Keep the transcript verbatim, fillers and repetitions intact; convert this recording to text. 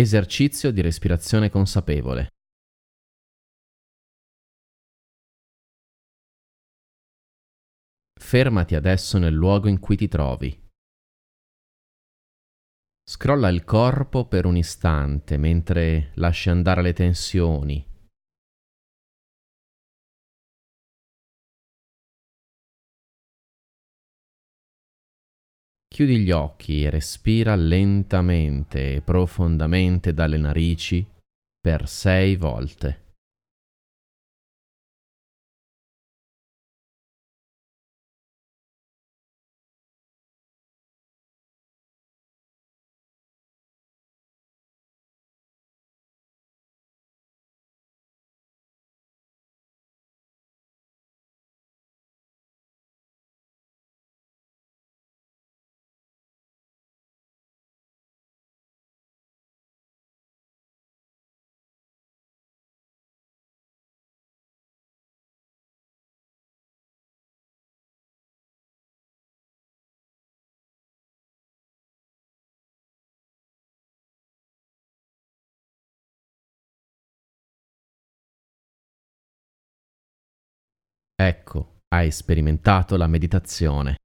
Esercizio di respirazione consapevole. Fermati adesso nel luogo in cui ti trovi. Scrolla il corpo per un istante mentre lasci andare le tensioni. Chiudi gli occhi e respira lentamente e profondamente dalle narici per sei volte. Ecco, hai sperimentato la meditazione.